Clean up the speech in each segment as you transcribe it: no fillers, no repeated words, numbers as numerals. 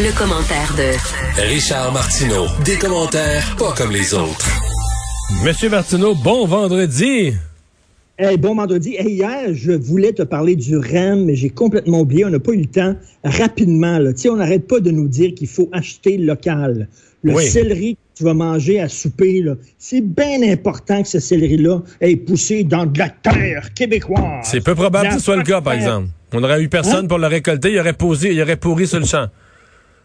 Le commentaire de Richard Martineau. Des commentaires pas comme les autres. Monsieur Martineau, bon vendredi! Hey, bon vendredi. Hey, hier, je voulais te parler du REM, mais j'ai complètement oublié. On n'a pas eu le temps. Rapidement, là. Tu sais, on n'arrête pas de nous dire qu'il faut acheter local. Le céleri que tu vas manger à souper, là, c'est bien important que ce céleri-là ait poussé dans de la terre québécoise. C'est peu probable que ce soit le cas, par exemple. On n'aurait eu personne pour le récolter. Il aurait pourri sur le champ.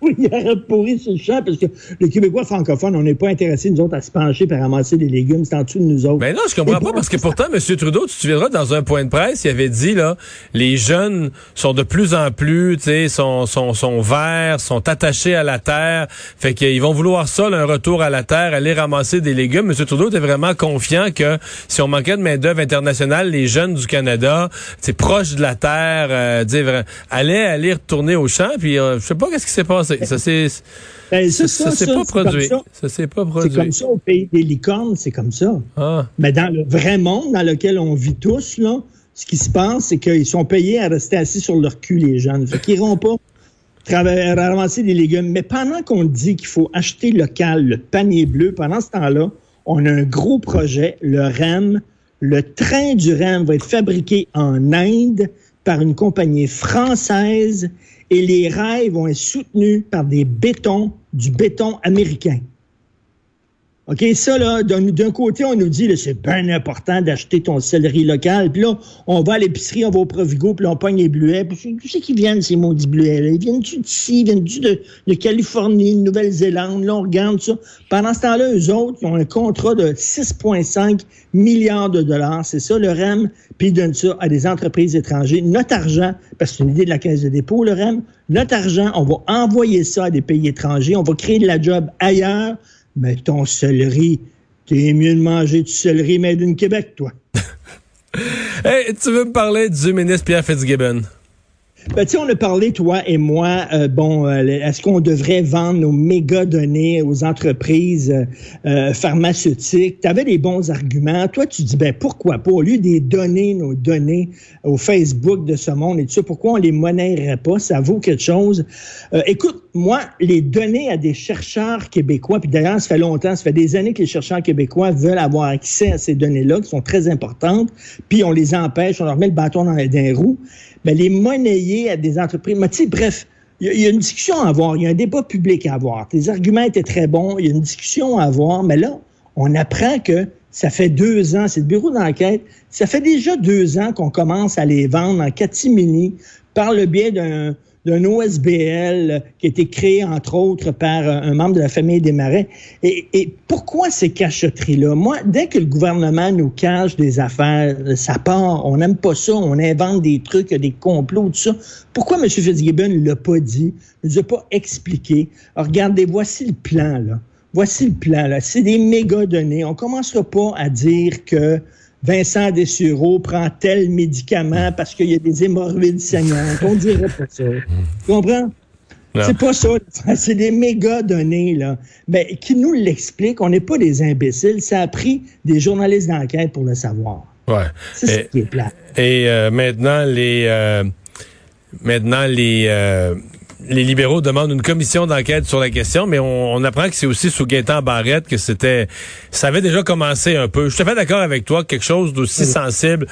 Oui, il aurait pourri sur le champ, parce que les Québécois francophones, on n'est pas intéressés, nous autres, à se pencher et à ramasser des légumes, c'est en dessous de nous autres. Ben non, je comprends pas, parce que pourtant, M. Trudeau, tu te souviendras, dans un point de presse, il avait dit, là, les jeunes sont de plus en plus, tu sais, sont verts, sont attachés à la terre, fait qu'ils vont vouloir ça, là, un retour à la terre, aller ramasser des légumes. M. Trudeau était vraiment confiant que si on manquait de main-d'œuvre internationale, les jeunes du Canada, tu sais, proches de la terre, allaient retourner au champ, puis je sais pas qu'est-ce qui s'est passé. Ça s'est pas produit. C'est comme ça au pays des licornes, c'est comme ça. Ah. Mais dans le vrai monde dans lequel on vit tous, là, ce qui se passe, c'est qu'ils sont payés à rester assis sur leur cul, les jeunes. Fait qu'ils n'iront pas ramasser des légumes. Mais pendant qu'on dit qu'il faut acheter local, le panier bleu, pendant ce temps-là, on a un gros projet, le REM. Le train du REM va être fabriqué en Inde par une compagnie française et les rails vont être soutenus par du béton américain. OK, ça, là, d'un côté, on nous dit, là, c'est bien important d'acheter ton céleri local. Puis là, on va à l'épicerie, on va au Provigo, puis là, on pogne les bluets. Puis tu sais qu'ils viennent, ces maudits bluets, là? Ils viennent-tu d'ici? Ils viennent-tu de Californie, de Nouvelle-Zélande? Là, on regarde ça. Pendant ce temps-là, eux autres, ils ont un contrat de 6,5 milliards de dollars. C'est ça, le REM. Puis ils donnent ça à des entreprises étrangères. Notre argent, parce que c'est une idée de la Caisse de dépôt, le REM, notre argent, on va envoyer ça à des pays étrangers. On va créer de la job ailleurs. Mais ton céleri, t'es mieux de manger du céleri made in Québec, toi. Hey, tu veux me parler du ministre Pierre Fitzgibbon? Ben, tu sais, on a parlé, toi et moi, est-ce qu'on devrait vendre nos méga-données aux entreprises pharmaceutiques? Tu avais des bons arguments. Toi, tu dis, ben, pourquoi pas? Au lieu des données, nos données au Facebook de ce monde et tout ça, pourquoi on les monnaierait pas? Ça vaut quelque chose. Écoute, moi, les données à des chercheurs québécois, puis d'ailleurs, ça fait longtemps, ça fait des années que les chercheurs québécois veulent avoir accès à ces données-là, qui sont très importantes, puis on les empêche, on leur met le bâton dans les roues. Ben, les monnayer à des entreprises. Mais tu sais, bref, il y a une discussion à avoir, il y a un débat public à avoir. Tes arguments étaient très bons, il y a une discussion à avoir, mais là, on apprend que ça fait 2 ans, c'est le bureau d'enquête, ça fait déjà 2 ans qu'on commence à les vendre en catimini par le biais d'un OSBL qui a été créé, entre autres, par un membre de la famille Desmarais. Et pourquoi ces cacheteries-là? Moi, dès que le gouvernement nous cache des affaires, ça part, on n'aime pas ça, on invente des trucs, des complots, tout ça. Pourquoi M. Fitzgibbon ne l'a pas dit, ne nous a pas expliqué? Alors, regardez, voici le plan, là. Voici le plan, là. C'est des méga données. On ne commencera pas à dire que Vincent Dessureau prend tel médicament parce qu'il y a des hémorroïdes saignantes. On dirait pas ça. Tu comprends? Non. C'est pas ça. C'est des méga données, là. Ben, qui nous l'explique? On n'est pas des imbéciles. Ça a pris des journalistes d'enquête pour le savoir. Ouais. C'est ce qui est plat. Et maintenant, les libéraux demandent une commission d'enquête sur la question, mais on apprend que c'est aussi sous Gaétan Barrette que ça avait déjà commencé un peu. Je suis tout à fait d'accord avec toi, quelque chose d'aussi sensible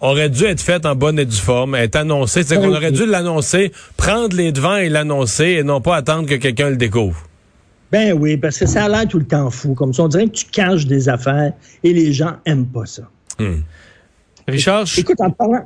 aurait dû être fait en bonne et due forme, être annoncé. C'est-à-dire qu'on aurait dû l'annoncer, prendre les devants et l'annoncer, et non pas attendre que quelqu'un le découvre. Ben oui, parce que ça a l'air tout le temps fou. Comme ça, on dirait que tu caches des affaires et les gens aiment pas ça. Richard, écoute, en parlant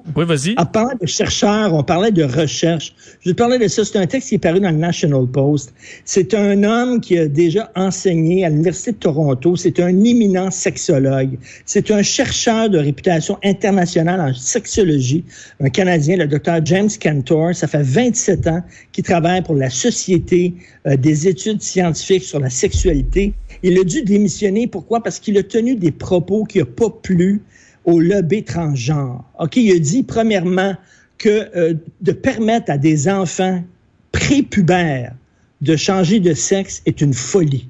de chercheurs, on parlait de recherche. Je parlais de ça, c'est un texte qui est paru dans le National Post. C'est un homme qui a déjà enseigné à l'Université de Toronto. C'est un éminent sexologue. C'est un chercheur de réputation internationale en sexologie, un Canadien, le docteur James Cantor. Ça fait 27 ans qu'il travaille pour la Société des études scientifiques sur la sexualité. Il a dû démissionner. Pourquoi? Parce qu'il a tenu des propos qui n'ont pas plu au lobby transgenre. OK, il a dit, premièrement, que de permettre à des enfants prépubères de changer de sexe est une folie.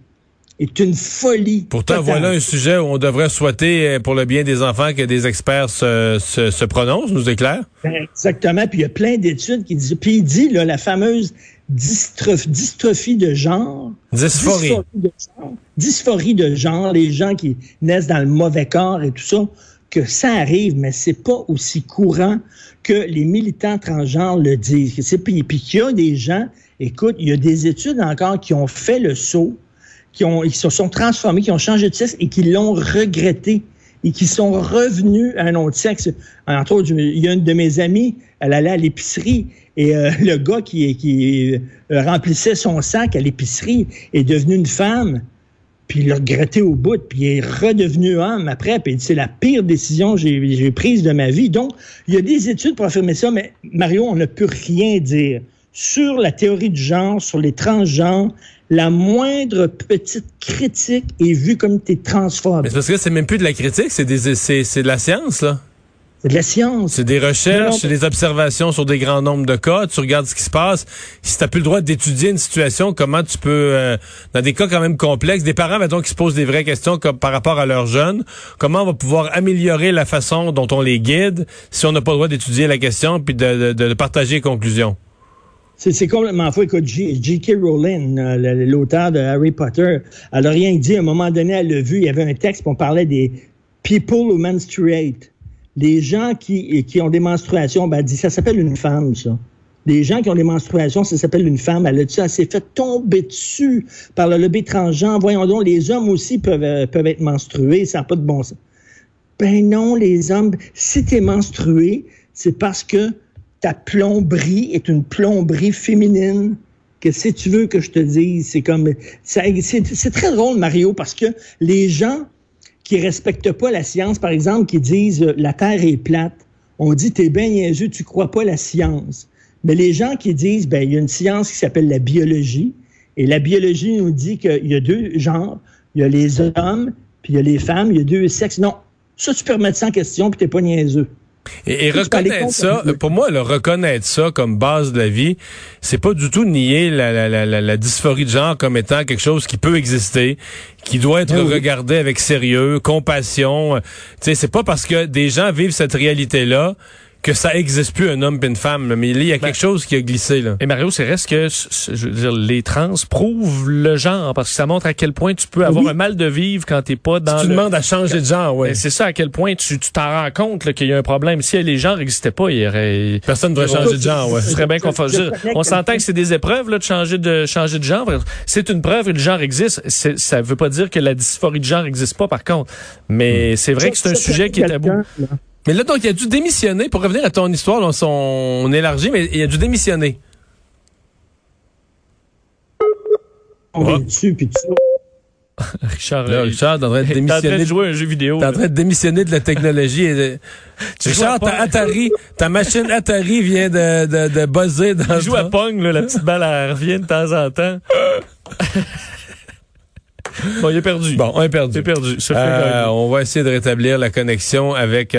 Est une folie. Pourtant, totale. Voilà un sujet où on devrait souhaiter, pour le bien des enfants, que des experts se prononcent, nous éclairent. Exactement. Puis il y a plein d'études qui disent... Puis il dit, là, la fameuse dystrophie de genre. Dysphorie de genre, les gens qui naissent dans le mauvais corps et tout ça. Que ça arrive, mais c'est pas aussi courant que les militants transgenres le disent. Puis qu'il y a des gens, écoute, il y a des études encore qui ont fait le saut, qui se sont transformés, qui ont changé de sexe et qui l'ont regretté et qui sont revenus à un autre sexe. Entre autres, il y a une de mes amies, elle allait à l'épicerie et le gars qui remplissait son sac à l'épicerie est devenu une femme. Puis il l'a regretté au bout, puis il est redevenu homme après, puis c'est la pire décision que j'ai prise de ma vie. Donc, il y a des études pour affirmer ça, mais Mario, on ne peut rien dire. Sur la théorie du genre, sur les transgenres, la moindre petite critique est vue comme t'es transphobe. Mais c'est parce que c'est même plus de la critique, c'est de la science, là. C'est de la science. C'est des recherches, c'est des observations sur des grands nombres de cas. Tu regardes ce qui se passe. Si t'as plus le droit d'étudier une situation, comment tu peux, dans des cas quand même complexes, des parents, mettons, qui se posent des vraies questions comme par rapport à leurs jeunes, comment on va pouvoir améliorer la façon dont on les guide si on n'a pas le droit d'étudier la question puis de partager les conclusions? C'est complètement fou. Écoute, J.K. Rowling, l'auteur de Harry Potter, elle a rien dit. À un moment donné, elle l'a vu, il y avait un texte où on parlait des « people who menstruate ». Les gens qui ont des menstruations, ben, elle dit, ça s'appelle une femme, ça. Les gens qui ont des menstruations, ça s'appelle une femme. Elle a dit ça, elle s'est fait tomber dessus par le lobby transgenre. Voyons donc, les hommes aussi peuvent être menstrués, ça n'a pas de bon sens. Ben non, les hommes, si t'es menstrué, c'est parce que ta plomberie est une plomberie féminine. Que si tu veux que je te dise, c'est comme... C'est très drôle, Mario, parce que les gens qui respectent pas la science, par exemple, qui disent « la Terre est plate », on dit « t'es bien niaiseux, tu crois pas la science ». Mais les gens qui disent « ben il y a une science qui s'appelle la biologie, et la biologie nous dit qu'il y a deux genres, il y a les hommes, puis il y a les femmes, il y a deux sexes ». Non, ça tu peux remettre ça en question, puis t'es pas niaiseux. Et reconnaître ça, pour moi, reconnaître ça comme base de la vie, c'est pas du tout nier la dysphorie de genre comme étant quelque chose qui peut exister, qui doit être regardé avec sérieux, compassion. Tu sais, c'est pas parce que des gens vivent cette réalité-là que ça existe plus un homme et une femme. Mais il y a quelque chose qui a glissé, là. Et Mario, c'est reste que, je veux dire, les trans prouvent le genre, parce que ça montre à quel point tu peux avoir un mal de vivre quand t'es pas dans tu demandes à changer de genre, ouais. C'est ça, à quel point tu t'en rends compte, là, qu'il y a un problème. Si les genres n'existaient pas, il y aurait... Personne ne devrait changer de genre, ouais. Ce serait bien confortable. On s'entend que c'est des épreuves, là, de changer de genre. C'est une preuve et le genre existe. Ça veut pas dire que la dysphorie de genre n'existe pas, par contre. Mais c'est vrai que c'est un sujet qui est tabou. Là. Mais là, donc, il a dû démissionner. Pour revenir à ton histoire, là, on élargit, mais il a dû démissionner. On est dessus, puis tu... Richard, t'es en train de démissionner. T'es en train de jouer un jeu vidéo. T'es en train de démissionner de la technologie. Richard, ta machine Atari vient de buzzer dans le... Tu joues à Pong, là, la petite balle, elle revient de temps en temps. Bon, il est perdu. Bon, on est perdu. On va essayer de rétablir la connexion avec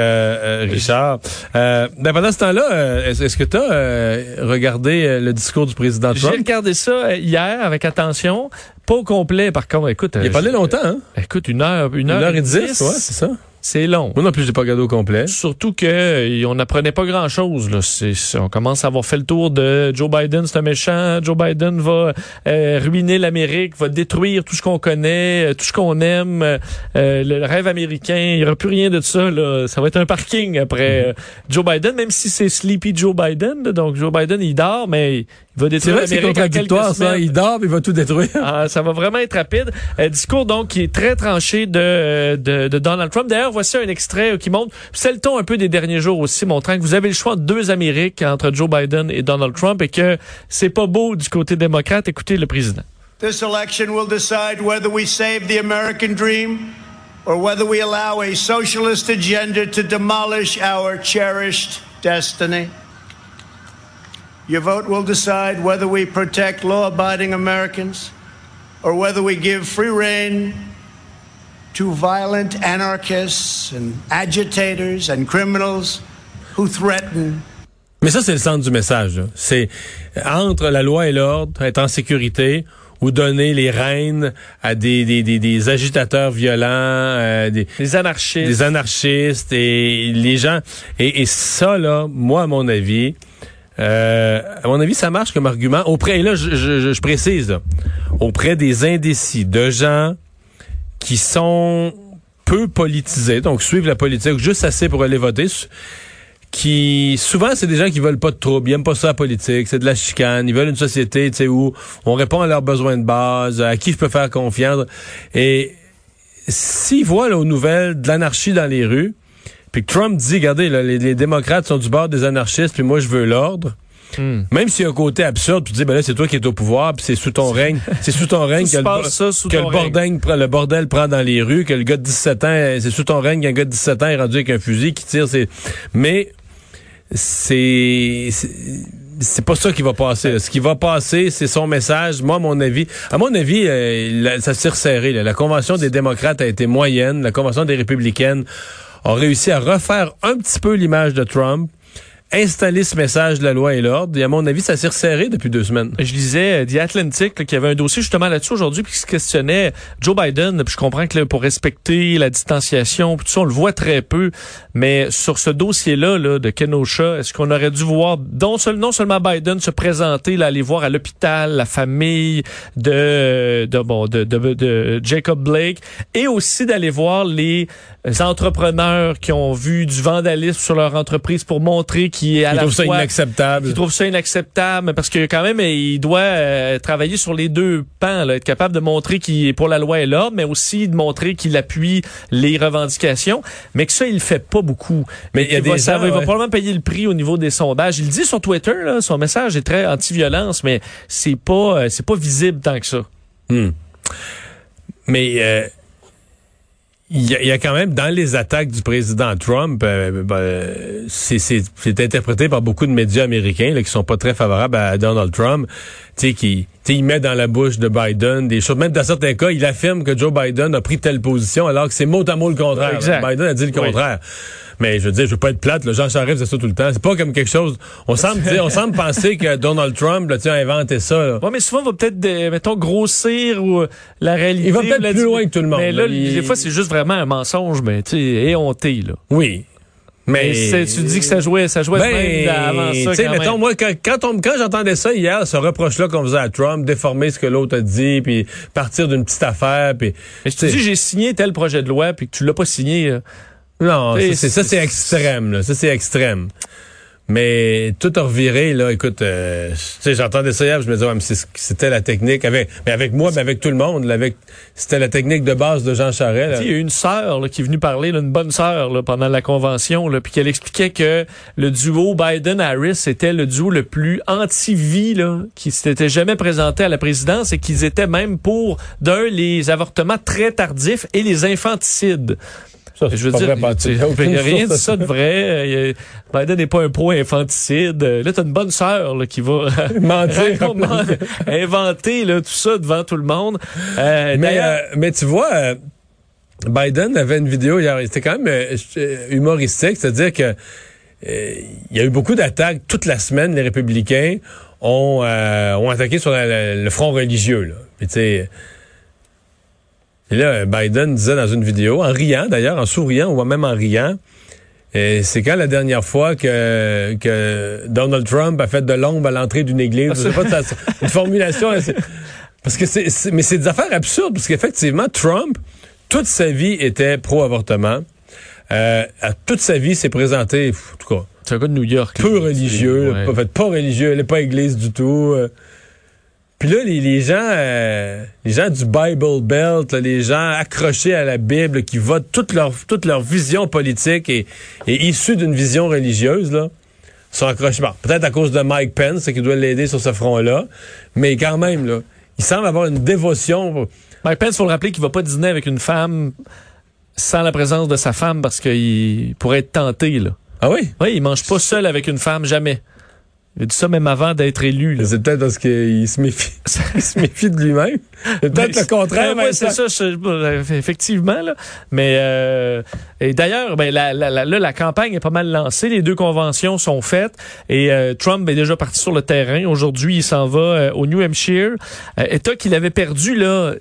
Richard. Ben pendant ce temps-là, est-ce que tu as regardé le discours du président Trump? J'ai regardé ça hier avec attention. Pas au complet, par contre. Écoute, il a parlé longtemps, hein? Écoute, une heure et dix. Ouais, c'est ça. C'est long. Moi non plus, j'ai pas regardé au complet. Surtout que on n'apprenait pas grand-chose, là. On commence à avoir fait le tour de Joe Biden, c'est un méchant. Joe Biden va ruiner l'Amérique, va détruire tout ce qu'on connaît, tout ce qu'on aime, le rêve américain. Il n'y aura plus rien de ça, là. Ça va être un parking après Joe Biden, même si c'est Sleepy Joe Biden. Donc Joe Biden, il dort, mais... va détruire l'Amérique. C'est vrai, c'est contradictoire, ça. Il dort, il va tout détruire. Ah, ça va vraiment être rapide. Discours, donc, qui est très tranché de Donald Trump. D'ailleurs, voici un extrait qui montre, c'est le ton un peu des derniers jours aussi, montrant que vous avez le choix de deux Amériques entre Joe Biden et Donald Trump et que c'est pas beau du côté démocrate. Écoutez le président. This election will decide whether we save the American dream or whether we allow a socialist agenda to demolish our cherished destiny. Your vote will decide whether we protect law-abiding Americans or whether we give free rein to violent anarchists and agitators and criminals who threaten. Mais ça, c'est le centre du message, là. C'est entre la loi et l'ordre, être en sécurité ou donner les rênes à des agitateurs violents, des anarchistes. Des anarchistes et les gens. Et ça, là, moi, à mon avis, ça marche comme argument auprès, et là, je précise, là, auprès des indécis, de gens qui sont peu politisés, donc suivent la politique juste assez pour aller voter, qui souvent c'est des gens qui veulent pas de trouble, ils aiment pas ça la politique, c'est de la chicane, ils veulent une société, tu sais, où on répond à leurs besoins de base, à qui je peux faire confiance. Et s'ils voient là, aux nouvelles de l'anarchie dans les rues, puis que Trump dit, regardez, là, les démocrates sont du bord des anarchistes, puis moi je veux l'ordre. Même s'il y a un côté absurde, tu te dis, ben là, c'est toi qui es au pouvoir, puis c'est sous ton règne, c'est sous ton règne que le bordel prend dans les rues, que le gars de 17 ans, c'est sous ton règne qu'un gars de 17 ans est rendu avec un fusil qui tire, mais c'est pas ça qui va passer, là. Ce qui va passer, c'est son message. Moi, à mon avis, ça s'est resserré, là. La convention des démocrates a été moyenne, la convention des républicaines a réussi à refaire un petit peu l'image de Trump, installer ce message de la loi et l'ordre. Et à mon avis, ça s'est resserré depuis 2 semaines. Je lisais The Atlantic, là, qu'il y avait un dossier justement là-dessus aujourd'hui, puis qui se questionnait Joe Biden. Puis je comprends que là, pour respecter la distanciation, puis tout ça, on le voit très peu. Mais sur ce dossier-là là, de Kenosha, est-ce qu'on aurait dû voir non seulement Biden se présenter, là, aller voir à l'hôpital la famille de Jacob Blake, et aussi d'aller voir les entrepreneurs qui ont vu du vandalisme sur leur entreprise pour montrer qu'ils trouvent ça inacceptable, parce que quand même, il doit travailler sur les deux pans, là, être capable de montrer qu'il est pour la loi et l'ordre, mais aussi de montrer qu'il appuie les revendications, mais que ça, il le fait pas beaucoup. Mais il va probablement payer le prix au niveau des sondages. Il dit sur Twitter, là, son message est très anti-violence, mais c'est pas visible tant que ça. Mais... Il y a quand même, dans les attaques du président Trump, c'est interprété par beaucoup de médias américains là, qui sont pas très favorables à Donald Trump, il met dans la bouche de Biden des choses. Même dans certains cas, il affirme que Joe Biden a pris telle position, alors que c'est mot à mot le contraire. Exact. Biden a dit le contraire. Oui. Mais je veux dire, je veux pas être plate, là, Jean Charest faisait ça tout le temps. C'est pas comme quelque chose... On semble penser que Donald Trump là, a inventé ça. Là. Ouais, mais souvent, il va peut-être, grossir ou la réalité... Il va peut-être plus loin que tout le monde. Mais là, des fois, c'est juste vraiment un mensonge, mais tu sais, éhonté, là. Oui. Mais tu dis que ça jouait même avant ça. Tu sais, mettons, moi, quand j'entendais ça hier, ce reproche-là qu'on faisait à Trump, déformer ce que l'autre a dit, puis partir d'une petite affaire, puis... Mais je te dis, j'ai signé tel projet de loi, puis que tu l'as pas signé... Non, c'est extrême, là. Ça, c'est extrême. Mais tout a reviré, là. Écoute, j'entendais ça hier, je me disais, ouais, mais c'était la technique. Avec tout le monde, là, c'était la technique de base de Jean Charest. Il y a une sœur, là, qui est venue parler, là, une bonne sœur, là, pendant la convention, là, puis qu'elle expliquait que le duo Biden-Harris était le duo le plus anti-vie, là, qui s'était jamais présenté à la présidence et qu'ils étaient même pour, les avortements très tardifs et les infanticides. Ça, je veux dire, il n'y a rien de ça de vrai. Biden n'est pas un pro-infanticide. Là, t'as une bonne sœur là, qui va inventer là, tout ça devant tout le monde. Mais tu vois, Biden avait une vidéo hier. C'était quand même humoristique. C'est-à-dire que il y a eu beaucoup d'attaques toute la semaine. Les républicains ont attaqué sur le front religieux. Là. Mais tu sais... Et là, Biden disait dans une vidéo, en riant d'ailleurs, en souriant, ou même en riant, et c'est quand la dernière fois que Donald Trump a fait de l'ombre à l'entrée d'une église? Je sais pas, une formulation... parce que mais c'est des affaires absurdes, parce qu'effectivement, Trump, toute sa vie était pro-avortement. Toute sa vie s'est présenté, en tout cas, c'est un gars de New York, peu religieux, ouais. pas religieux, elle n'est pas église du tout. Puis là, les gens du Bible Belt, là, les gens accrochés à la Bible, qui votent toute leur vision politique et issue d'une vision religieuse, là, sont accrochés. Bon, peut-être à cause de Mike Pence, qui doit l'aider sur ce front-là, mais quand même, là, il semble avoir une dévotion. Mike Pence, faut le rappeler qu'il va pas dîner avec une femme sans la présence de sa femme, parce qu'il pourrait être tenté, là. Ah oui? Oui, il mange pas seul avec une femme, jamais. Il a dit ça même avant d'être élu. Là. C'est peut-être parce qu'il se méfie. Il se méfie de lui-même. C'est peut-être le contraire. Oui, c'est ça. Effectivement. Là. Mais et d'ailleurs, ben, la campagne est pas mal lancée. Les deux conventions sont faites. Et Trump est déjà parti sur le terrain. Aujourd'hui, il s'en va au New Hampshire. État qu'il avait perdu là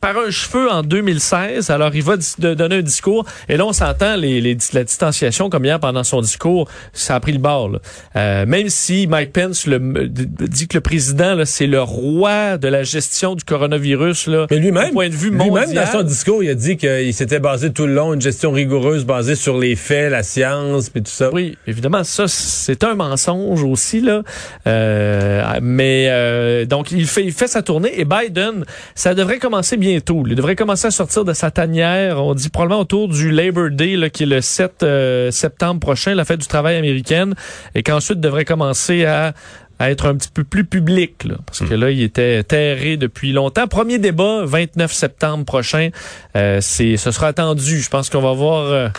par un cheveu en 2016. Alors, il va donner un discours. Et là, on s'entend, la distanciation, comme hier pendant son discours, ça a pris le bord. Là. Même si Mike Pence dit que le président, là, c'est le roi de la gestion du coronavirus, là, mais lui-même, au point de vue mondial. Lui-même, dans son discours, il a dit qu'il s'était basé tout le long une gestion rigoureuse basée sur les faits, la science, puis tout ça. Oui, évidemment, ça, c'est un mensonge aussi. Là. Donc, il fait sa tournée. Et Biden, ça devrait commencer bientôt. Il devrait commencer à sortir de sa tanière, on dit probablement autour du Labor Day, là, qui est le 7 septembre prochain, la fête du travail américaine, et qu'ensuite devrait commencer à être un petit peu plus public, là, parce que là, il était terré depuis longtemps. Premier débat, 29 septembre prochain. Ce sera attendu. Je pense qu'on va voir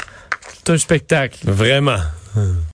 tout un spectacle. Vraiment.